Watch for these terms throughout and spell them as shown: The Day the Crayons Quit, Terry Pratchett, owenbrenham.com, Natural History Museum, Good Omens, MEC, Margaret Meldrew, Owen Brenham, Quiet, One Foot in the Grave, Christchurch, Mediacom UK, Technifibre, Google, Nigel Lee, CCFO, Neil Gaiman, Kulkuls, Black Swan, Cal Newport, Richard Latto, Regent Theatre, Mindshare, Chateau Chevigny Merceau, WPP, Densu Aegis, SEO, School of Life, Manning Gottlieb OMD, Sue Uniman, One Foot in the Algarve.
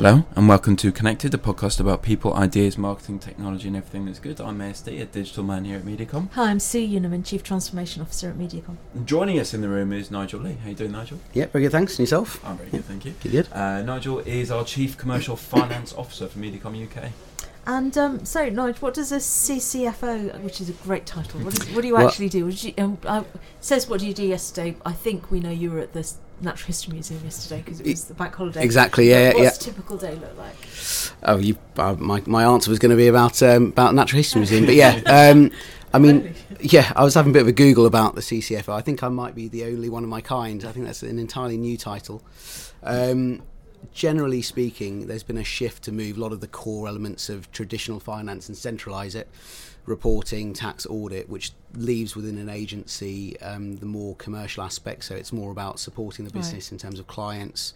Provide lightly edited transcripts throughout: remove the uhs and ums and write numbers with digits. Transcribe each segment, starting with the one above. Hello and welcome to Connected, the podcast about people, ideas, marketing, technology and everything that's good. I'm ASD, a digital man here at Mediacom. Hi, I'm Sue Uniman, Chief Transformation Officer at Mediacom. And joining us in the room is Nigel Lee. How you doing, Nigel? Yeah, very good, thanks. And yourself? I'm very good, thank you. Good. Nigel is our Chief Commercial Finance Officer for Mediacom UK. And so, Nigel, what does a CCFO, which is a great title, what do you actually do? What do you do yesterday? I think we know you were at the Natural History Museum yesterday because it was the bank holiday. Exactly, yeah. What's a typical day look like? Oh, my answer was going to be about Natural History Museum, but yeah. I was having a bit of a Google about the CCFO. I think I might be the only one of my kind. I think that's an entirely new title. Generally speaking, there's been a shift to move a lot of the core elements of traditional finance and centralise it, reporting, tax, audit, which leaves within an agency the more commercial aspects. So it's more about supporting the business right. In terms of clients,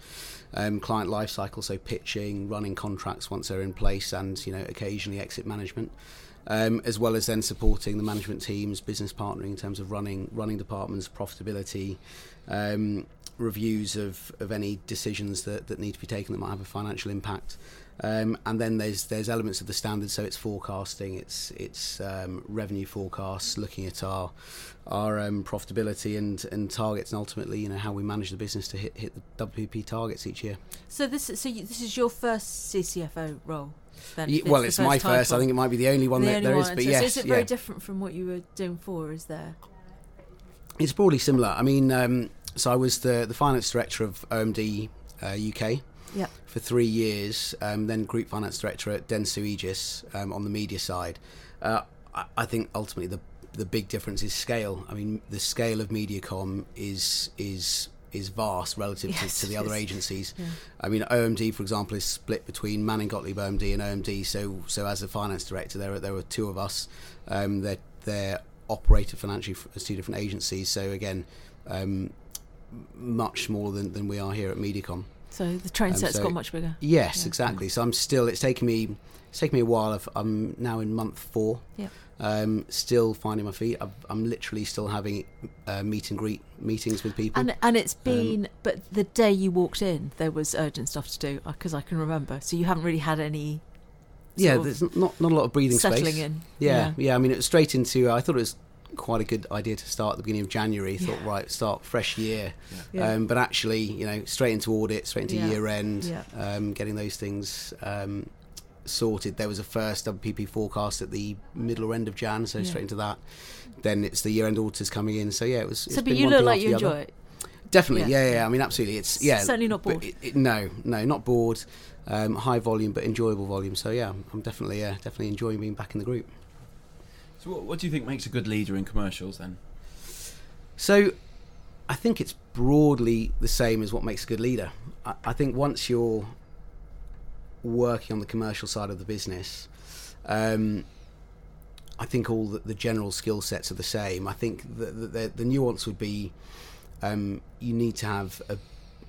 client life cycle, so pitching, running contracts once they're in place, and occasionally exit management. As well as then supporting the management teams, business partnering in terms of running departments, profitability, reviews of any decisions that need to be taken that might have a financial impact, and then there's elements of the standards. So it's forecasting, it's revenue forecasts, looking at our profitability and targets, and ultimately how we manage the business to hit the WPP targets each year. So this is your first CCFO role. It's my first. I think it might be the only one that there is. But yes, so is it very different from what you were doing before? Is there? It's broadly similar. I mean, so I was the finance director of OMD UK for 3 years, then group finance director at Densu Aegis on the media side. I think ultimately the big difference is scale. I mean, the scale of Mediacom is vast relative to the other agencies. Yeah. I mean, OMD, for example, is split between Manning Gottlieb OMD and OMD. So as the finance director, there were two of us. They're operated financially as two different agencies. So again, much smaller than we are here at Mediacom. So the train set's got much bigger. Yes, exactly. So I'm still. It's taken me a while. I'm now in month 4. Yeah. Still finding my feet. I'm literally still having meet and greet meetings with people. And it's been. But the day you walked in, there was urgent stuff to do because I can remember. So you haven't really had any. Yeah, there's not a lot of breathing settling space. Settling in. Yeah. I mean, it was straight into. I thought it was quite a good idea to start at the beginning of January. Thought, right, start fresh year. Yeah. But actually, straight into audit, straight into year end, getting those things sorted. There was a first WPP forecast at the middle or end of Jan, so straight into that. Then it's the year end auditors coming in. So it was. So, but you look like you enjoy it. Definitely, I mean, absolutely. It's certainly not bored. No, not bored. High volume, but enjoyable volume. So I'm definitely enjoying being back in the group. So what do you think makes a good leader in commercials then? So I think it's broadly the same as what makes a good leader. I think once you're working on the commercial side of the business, I think all the general skill sets are the same. I think the nuance would be you need to have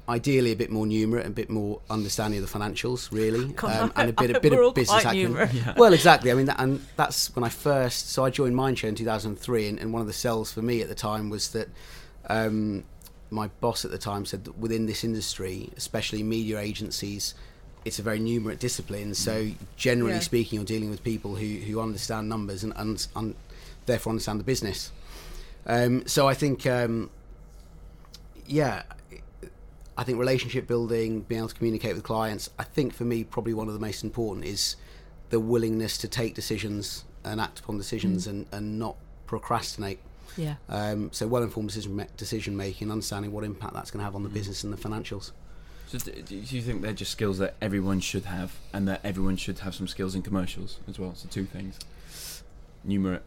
ideally a bit more numerate, a bit more understanding of the financials, really, and a bit of business acumen. Yeah. Well, exactly. I mean, that's when I first. So I joined Mindshare in 2003, and one of the sells for me at the time was that my boss at the time said that within this industry, especially media agencies, it's a very numerate discipline. So generally speaking, you're dealing with people who understand numbers and therefore understand the business. So I think, I think relationship building, being able to communicate with clients, I think for me probably one of the most important is the willingness to take decisions and act upon decisions and not procrastinate. Yeah. So well-informed decision making, understanding what impact that's going to have on the business and the financials. So do you think they're just skills that everyone should have and that everyone should have some skills in commercials as well? So two things. Numerate.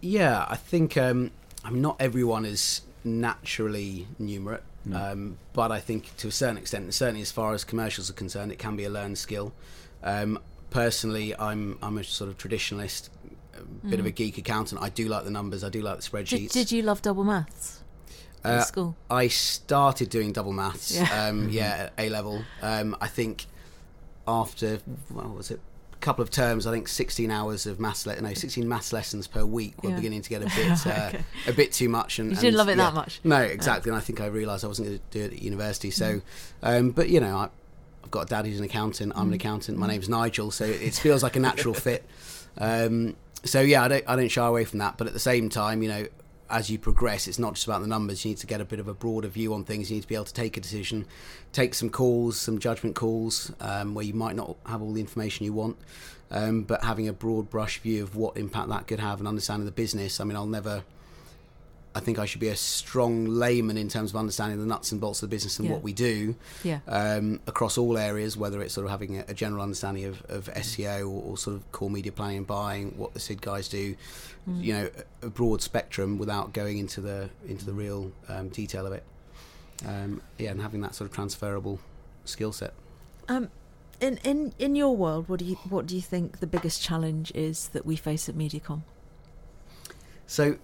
Yeah, I think not everyone is naturally numerate. No. But I think to a certain extent, and certainly as far as commercials are concerned, it can be a learned skill. Personally, I'm a sort of traditionalist, a bit of a geek accountant. I do like the numbers. I do like the spreadsheets. Did you love double maths at school? I started doing double maths, at A-level. I think after, a couple of terms, I think 16 maths lessons per week were beginning to get a bit too much. And you didn't love it that much. No, exactly. And I think I realised I wasn't going to do it at university. So, but I I've got a dad who's an accountant. I'm an accountant. My name's Nigel, so it feels like a natural fit. So yeah, I don't shy away from that. But at the same time, you know, as you progress, it's not just about the numbers. You need to get a bit of a broader view on things. You need to be able to take a decision, take some calls, some judgment calls, where you might not have all the information you want, but having a broad brush view of what impact that could have and understanding the business. I mean, I think I should be a strong layman in terms of understanding the nuts and bolts of the business and what we do across all areas, whether it's sort of having a general understanding of SEO or sort of core media planning and buying, what the SID guys do, you know, a broad spectrum without going into the real detail of it. And having that sort of transferable skill set. In your world, what do you think the biggest challenge is that we face at Mediacom? So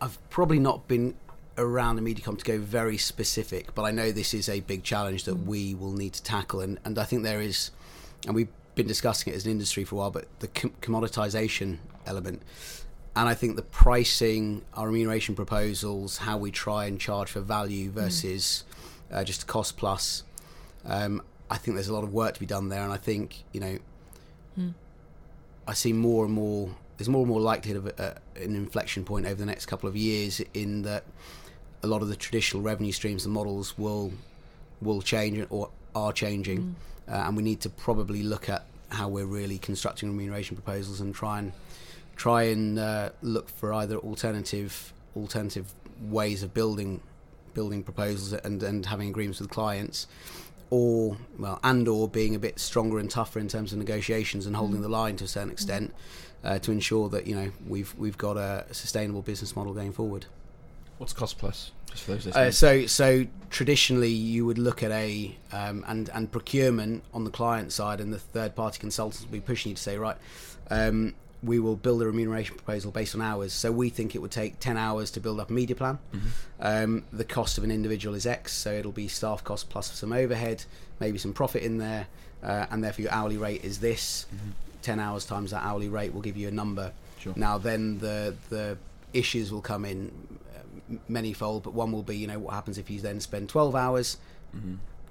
I've probably not been around the Mediacom to go very specific, but I know this is a big challenge that we will need to tackle. And I think there is, and we've been discussing it as an industry for a while, but the commoditization element. And I think the pricing, our remuneration proposals, how we try and charge for value versus just cost plus. I think there's a lot of work to be done there. And I think, you know, I see more and more. There's more and more likelihood of an inflection point over the next couple of years, in that a lot of the traditional revenue streams and models will change or are changing, and we need to probably look at how we're really constructing remuneration proposals and try and look for either alternative ways of building proposals and having agreements with clients, or being a bit stronger and tougher in terms of negotiations and holding the line to a certain extent. To ensure that, you know, we've got a sustainable business model going forward. What's cost plus? Just for those listening. So traditionally you would look at a and procurement on the client side, and the third party consultants will be pushing you to say, right, we will build a remuneration proposal based on hours. So we think it would take 10 hours to build up a media plan. The cost of an individual is X, so it'll be staff cost plus some overhead, maybe some profit in there, and therefore your hourly rate is this. 10 hours times that hourly rate will give you a number. Sure. Now then the issues will come in manyfold, but one will be, you know, what happens if you then spend 12 hours?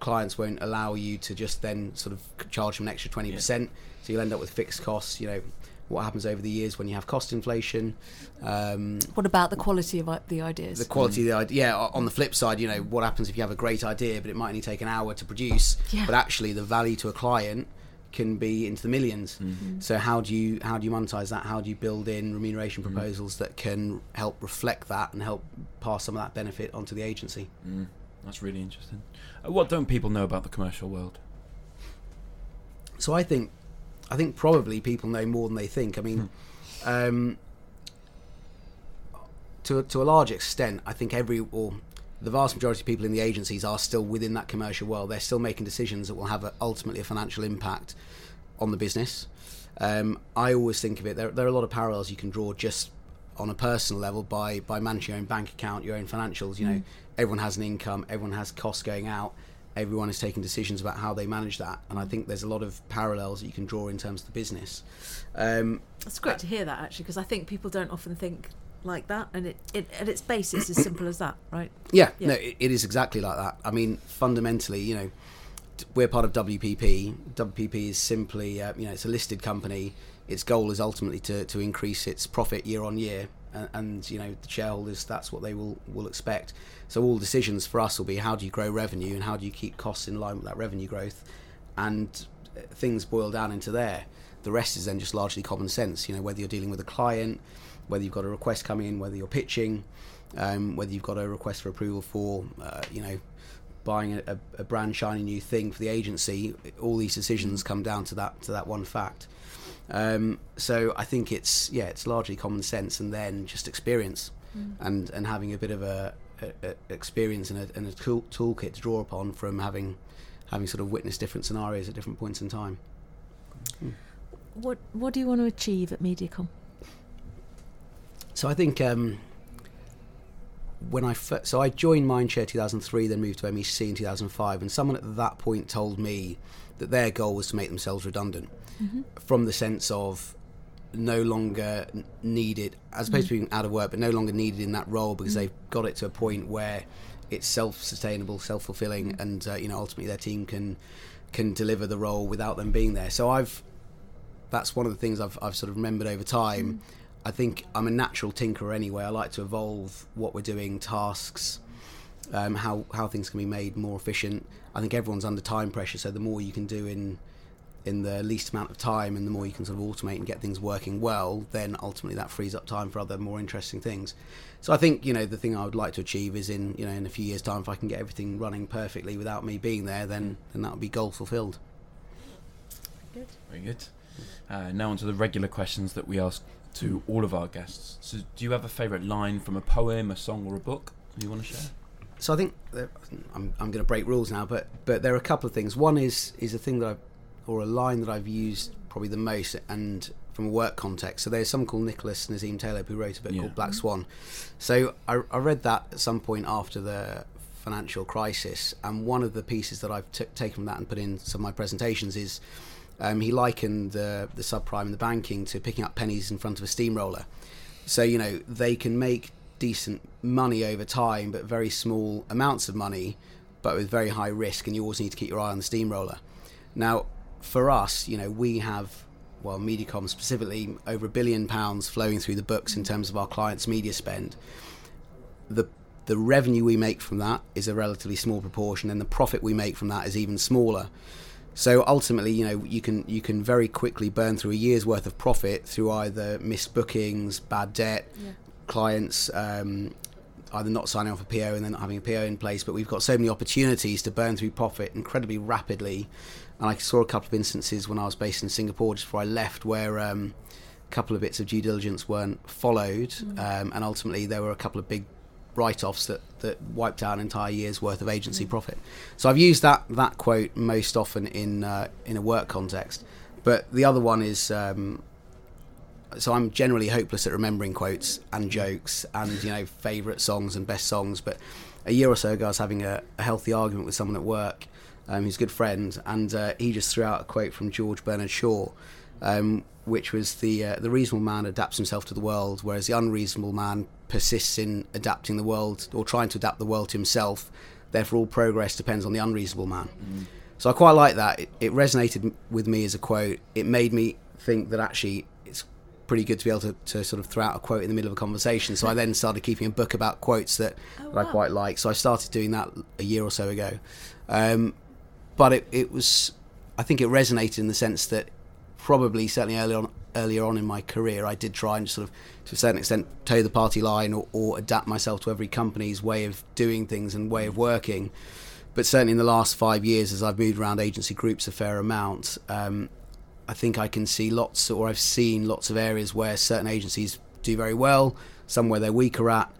Clients won't allow you to just then sort of charge them an extra 20%, so you'll end up with fixed costs. You know, what happens over the years when you have cost inflation? What about the quality of the ideas? The quality of the idea. Yeah, on the flip side, you know, what happens if you have a great idea, but it might only take an hour to produce, but actually the value to a client can be into the millions. So how do you monetize that? How do you build in remuneration proposals that can help reflect that and help pass some of that benefit onto the agency? That's really interesting. What don't people know about the commercial world? So I think probably people know more than they think. I mean, to a large extent, I think the vast majority of people in the agencies are still within that commercial world. They're still making decisions that will have ultimately a financial impact on the business. I always think of it, there are a lot of parallels you can draw just on a personal level by managing your own bank account, your own financials. You know, everyone has an income, everyone has costs going out, everyone is taking decisions about how they manage that. And I think there's a lot of parallels that you can draw in terms of the business. It's great to hear that, actually, because I think people don't often think like that, and it at its base it's as simple as that, right? Yeah. No, it is exactly like that. I mean, fundamentally, you know, we're part of WPP. WPP is simply, you know, it's a listed company. Its goal is ultimately to increase its profit year on year, and you know, the shareholders, that's what they will expect. So all decisions for us will be, how do you grow revenue and how do you keep costs in line with that revenue growth? And things boil down into there. The rest is then just largely common sense, you know, whether you're dealing with a client, whether you've got a request coming in, whether you're pitching, whether you've got a request for approval for, you know, buying a brand shiny new thing for the agency. All these decisions come down to that one fact. So I think it's largely common sense, and then just experience, and having a bit of a experience and a toolkit to draw upon from having sort of witnessed different scenarios at different points in time. What do you want to achieve at Mediacom? So I think I joined Mindshare 2003, then moved to MEC in 2005, and someone at that point told me that their goal was to make themselves redundant from the sense of no longer needed, as opposed to being out of work, but no longer needed in that role, because they've got it to a point where it's self-sustainable, self-fulfilling, and you know, ultimately their team can deliver the role without them being there. So that's one of the things I've sort of remembered over time. I think I'm a natural tinkerer anyway. I like to evolve what we're doing, tasks, how things can be made more efficient. I think everyone's under time pressure, so the more you can do in the least amount of time and the more you can sort of automate and get things working well, then ultimately that frees up time for other more interesting things. So I think, you know, the thing I would like to achieve is in a few years' time, if I can get everything running perfectly without me being there, then that would be goal fulfilled. Good. Very good. Now on to the regular questions that we ask to all of our guests. So do you have a favourite line from a poem, a song or a book you want to share? So I think I'm going to break rules now, but there are a couple of things. One is a thing that or a line that I've used probably the most, and from a work context. So there's someone called Nicholas Nazim Taleb who wrote a book called Black Swan. So I read that at some point after the financial crisis, and one of the pieces that I've taken from that and put in some of my presentations is he likened the subprime and the banking to picking up pennies in front of a steamroller. So, you know, they can make decent money over time, but very small amounts of money, but with very high risk, and you always need to keep your eye on the steamroller. Now, for us, you know, we have, well, Mediacom specifically, over £1 billion flowing through the books in terms of our clients' media spend. The revenue we make from that is a relatively small proportion, and the profit we make from that is even smaller. So ultimately, you know, you can very quickly burn through a year's worth of profit through either missed bookings, bad debt, clients either not signing off a PO and then not having a PO in place. But we've got so many opportunities to burn through profit incredibly rapidly. And I saw a couple of instances when I was based in Singapore just before I left where a couple of bits of due diligence weren't followed. And ultimately there were a couple of big write-offs that wiped out an entire year's worth of agency profit. So I've used that quote most often in a work context. But the other one is... So I'm generally hopeless at remembering quotes and jokes and, you know, favourite songs and best songs. But a year or so ago, I was having a healthy argument with someone at work who's a good friend, and he just threw out a quote from George Bernard Shaw, which was the reasonable man adapts himself to the world, whereas the unreasonable man persists in adapting the world or trying to adapt the world to himself. Therefore, all progress depends on the unreasonable man. So I quite like that. It resonated with me as a quote. It made me think that actually it's pretty good to be able to sort of throw out a quote in the middle of a conversation. So I then started keeping a book about quotes that I quite like. So I started doing that a year or so ago. But it was, I think it resonated in the sense that probably certainly earlier on in my career, I did try and sort of, to a certain extent, toe the party line or adapt myself to every company's way of doing things and way of working. But certainly in the last 5 years, as I've moved around agency groups a fair amount, I think I can see I've seen lots of areas where certain agencies do very well, some where they're weaker at,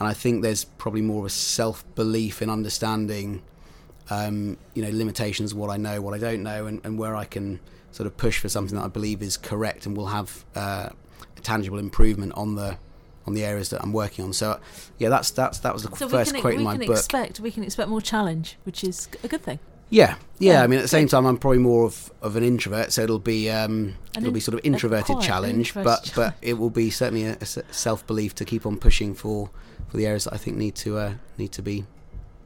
and I think there's probably more of a self-belief in understanding, you know, limitations, what I know, what I don't know, and where I can sort of push for something that I believe is correct and will have a tangible improvement on the areas that I'm working on. So, yeah, that was the first quote in my book. We can expect more challenge, which is a good thing. Yeah. I mean, at the same time, I'm probably more of an introvert, so it'll be sort of introverted challenge, but it will be certainly a self-belief to keep on pushing for the areas that I think need to be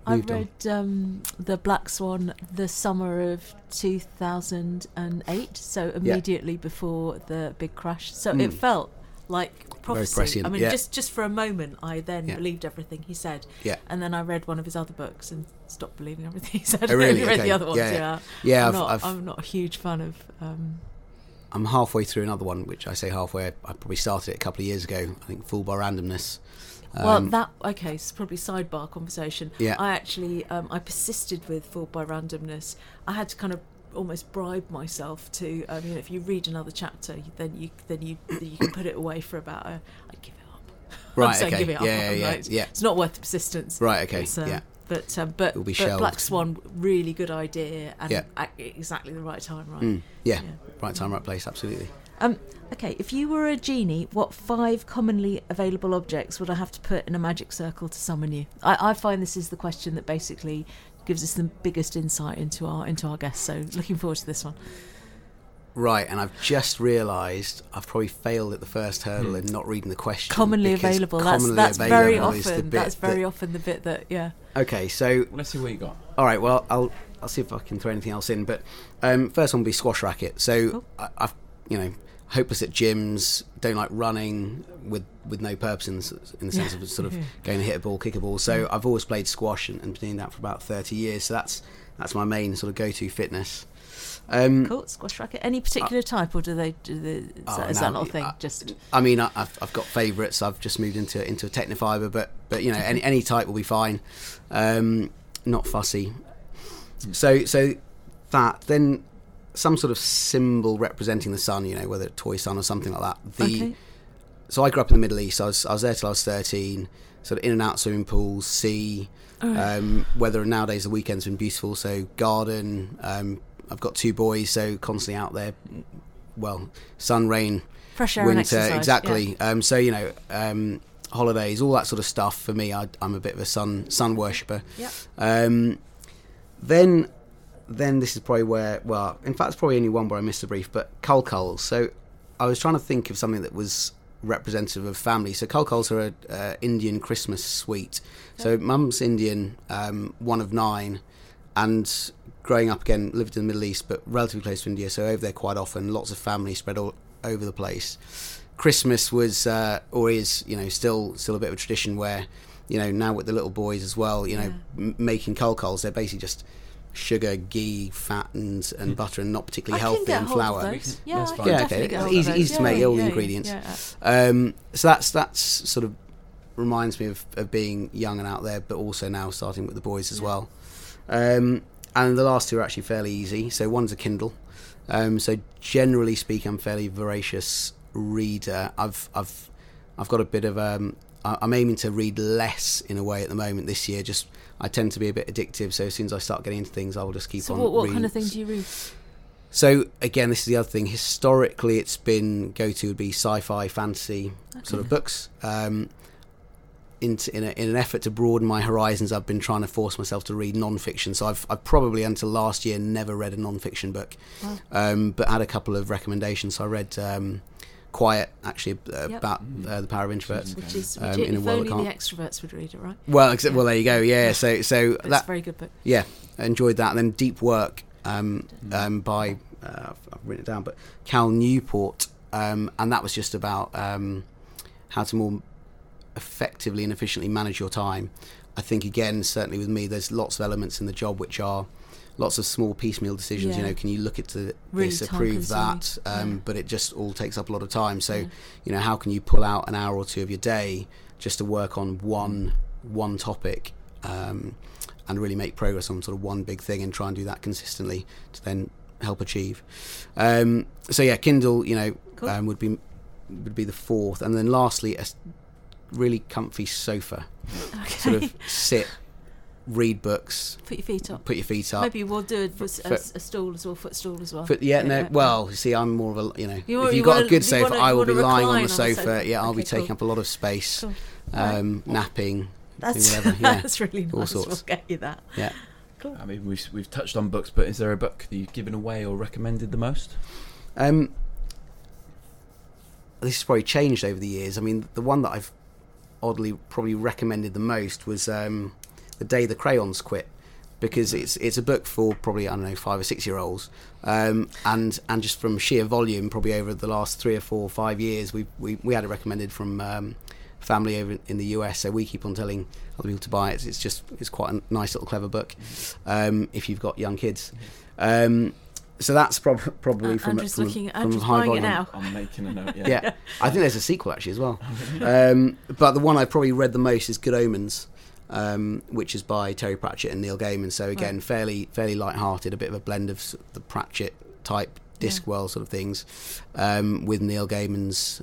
moved on. I read The Black Swan the summer of 2008, so immediately before the big crash. So it felt like prophecy. I mean, just for a moment, I then believed everything he said. Yeah. And then I read one of his other books and stopped believing everything he said. I really read the other ones. Yeah. I'm not a huge fan of. I'm halfway through another one, which I say halfway. I probably started it a couple of years ago. I think Fooled by Randomness. It's probably sidebar conversation. Yeah. I actually I persisted with Fooled by Randomness. I had to kind of almost bribe myself to you know, if you read another chapter then you can put it away for about I'd give it up. Right. I'm saying, okay. Give it up. Yeah. It's not worth the persistence. Right, okay. Yeah. But Black Swan, really good idea and exactly the right time, right? Yeah. Right time, right place, absolutely. Okay, if you were a genie, what 5 commonly available objects would I have to put in a magic circle to summon you? I find this is the question that basically gives us the biggest insight into our guests. So looking forward to this one. Right, and I've just realised I've probably failed at the first hurdle in not reading the question. Commonly available, that's very often the bit that yeah. Okay, so let's see what you got. All right, well, I'll see if I can throw anything else in, but first one will be squash racket. So I've hopeless at gyms, don't like running with no purpose in the sense of sort of going to hit a ball, kick a ball. So I've always played squash and been doing that for about 30 years. So that's my main sort of go-to fitness. Cool, squash racket. Any particular type, or do they do the? Is that not a thing? I've got favourites. I've just moved into a Technifibre, but any type will be fine. Not fussy. So that then some sort of symbol representing the sun. Whether a toy sun or something like that. So I grew up in the Middle East. I was there till I was 13. Sort of in and out swimming pools, sea. Weather nowadays the weekend's been beautiful. So garden. I've got two boys, so constantly out there. Well, sun, rain, fresh air, winter, and exercise. Exactly. Yeah. Holidays, all that sort of stuff. For me, I'm a bit of a sun worshipper. Yeah. Then this is probably where. Well, in fact, it's probably only one where I missed the brief. But kulkuls. So I was trying to think of something that was representative of family. So kulkuls are an Indian Christmas sweet. Yeah. So mum's Indian, one of nine, and growing up again, lived in the Middle East, but relatively close to India, so over there quite often. Lots of family spread all over the place. Christmas was or is, still a bit of a tradition where, now with the little boys as well, making kulkuls, they're basically just sugar, ghee, fat, and butter, and not particularly healthy, and flour. Easy to make. All the ingredients. Yeah. So that's sort of reminds me of being young and out there, but also now starting with the boys as well. And the last two are actually fairly easy. So one's a Kindle. So generally speaking, I'm a fairly voracious reader. I've got a bit of I'm aiming to read less in a way at the moment this year. Just I tend to be a bit addictive. So as soon as I start getting into things, I will just keep on reading. So what kind of things do you read? So again, this is the other thing. Historically, it's been go-to would be sci-fi, fantasy sort of books. In an effort to broaden my horizons, I've been trying to force myself to read non-fiction. So I've probably until last year never read a non-fiction book, but had a couple of recommendations. So I read Quiet, actually, about the power of introverts, which is in a world only the extroverts would read it, right? Well, well, there you go. Yeah, so that's a very good book. Yeah, I enjoyed that. And then Deep Work by I've written it down, but Cal Newport, and that was just about how to more effectively and efficiently manage your time. I think again, certainly with me, there's lots of elements in the job which are lots of small piecemeal decisions. Can you look at this, approve that? But it just all takes up a lot of time. So, how can you pull out an hour or two of your day just to work on one topic and really make progress on sort of one big thing, and try and do that consistently to then help achieve. Kindle, cool. would be the fourth, and then lastly a really comfy sofa, sort of sit, read books, put your feet up. Maybe we'll do it with a stool as well, footstool as well. I'm more of a if you've got a good sofa, I will be lying on the sofa. Yeah, I'll be taking up a lot of space, cool. Napping. That's really nice. All sorts. We'll get you that. Yeah, cool. I mean, we've touched on books, but is there a book that you've given away or recommended the most? This has probably changed over the years. I mean, the one that I've oddly probably recommended the most was The Day the Crayons Quit, because it's a book for probably 5 or 6 year olds, and just from sheer volume, probably over the last 3 or 4 or 5 years, we had it recommended from family over in the US, so we keep on telling other people to buy it. It's quite a nice little clever book if you've got young kids. So that's probably from high volume. I'm making a note. Yeah. Yeah, I think there's a sequel actually as well. But the one I probably read the most is Good Omens, which is by Terry Pratchett and Neil Gaiman. So again, fairly light-hearted, a bit of a blend of the Pratchett type Discworld sort of things with Neil Gaiman's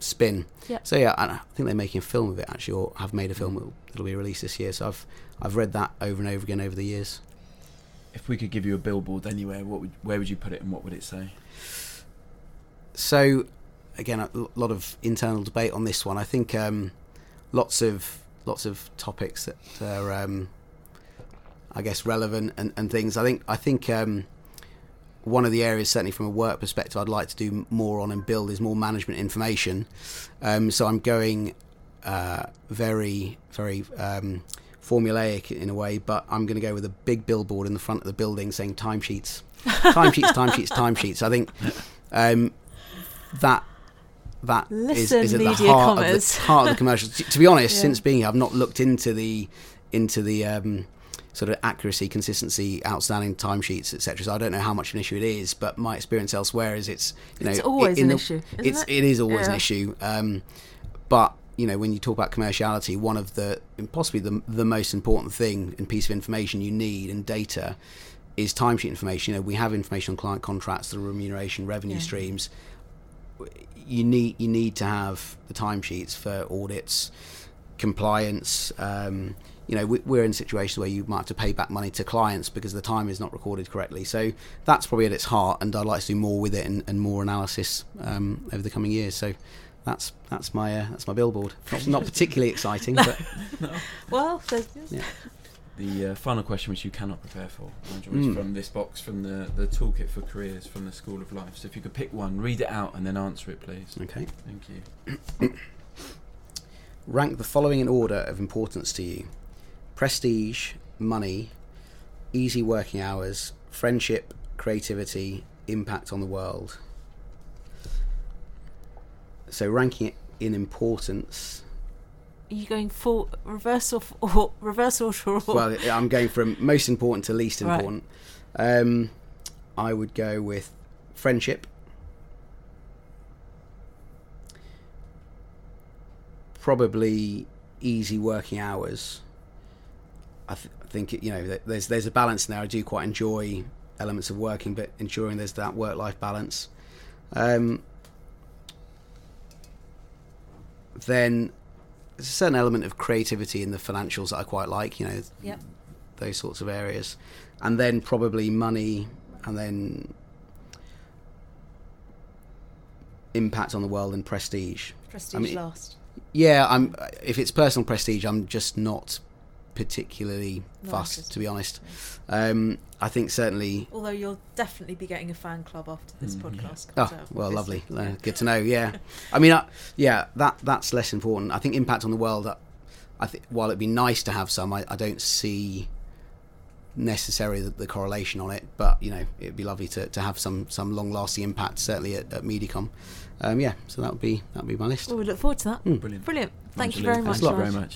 spin. Yep. So yeah, I think they're making a film of it actually, or have made a film that'll be released this year. So I've read that over and over again over the years. If we could give you a billboard anywhere, where would you put it, and what would it say? So, again, a lot of internal debate on this one. I think lots of topics that are, relevant and things. I think one of the areas, certainly from a work perspective, I'd like to do more on and build is more management information. So I'm going very, very formulaic in a way, but I'm going to go with a big billboard in the front of the building saying timesheets, timesheets, timesheets, timesheets. I think that is at the heart of the commercial. To be honest, since being here, I've not looked into the sort of accuracy, consistency, outstanding timesheets, etc. So I don't know how much an issue it is, but my experience elsewhere is it's always an issue. It is always an issue. But you know, when you talk about commerciality, one of the possibly the most important thing and piece of information you need and data is timesheet information. You know, we have information on client contracts, the remuneration, revenue streams. You need to have the timesheets for audits, compliance. You know, we're in situations where you might have to pay back money to clients because the time is not recorded correctly. So that's probably at its heart, and I'd like to do more with it and more analysis over the coming years. So that's my billboard. Not particularly exciting, but no. Well, yeah. The final question, which you cannot prepare for, Andrew, is from this box from the toolkit for careers from the School of Life. So if you could pick one, read it out, and then answer it, please. Okay. Thank you. Rank the following in order of importance to you: prestige, money, easy working hours, friendship, creativity, impact on the world. So ranking it in importance. Are you going full reverse order? Well, I'm going from most important to least important. Right. I would go with friendship, probably easy working hours. I think you know, there's a balance there. I do quite enjoy elements of working, but ensuring there's that work-life balance. Then there's a certain element of creativity in the financials that I quite like, you know, those sorts of areas. And then probably money, and then impact on the world and prestige. Prestige, I mean, last. Yeah, if it's personal prestige, I'm just not particularly fussed, to be honest. I think certainly... Although you'll definitely be getting a fan club after this podcast comes out. Well, lovely. Good to know, yeah. I mean, that's less important. I think impact on the world, I think, while it'd be nice to have some, I don't see necessarily the correlation on it, but, you know, it'd be lovely to have some long-lasting impact, certainly at Mediacom. So that would be my list. Well, we look forward to that. Brilliant. Thank you very much.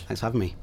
Thanks for having me.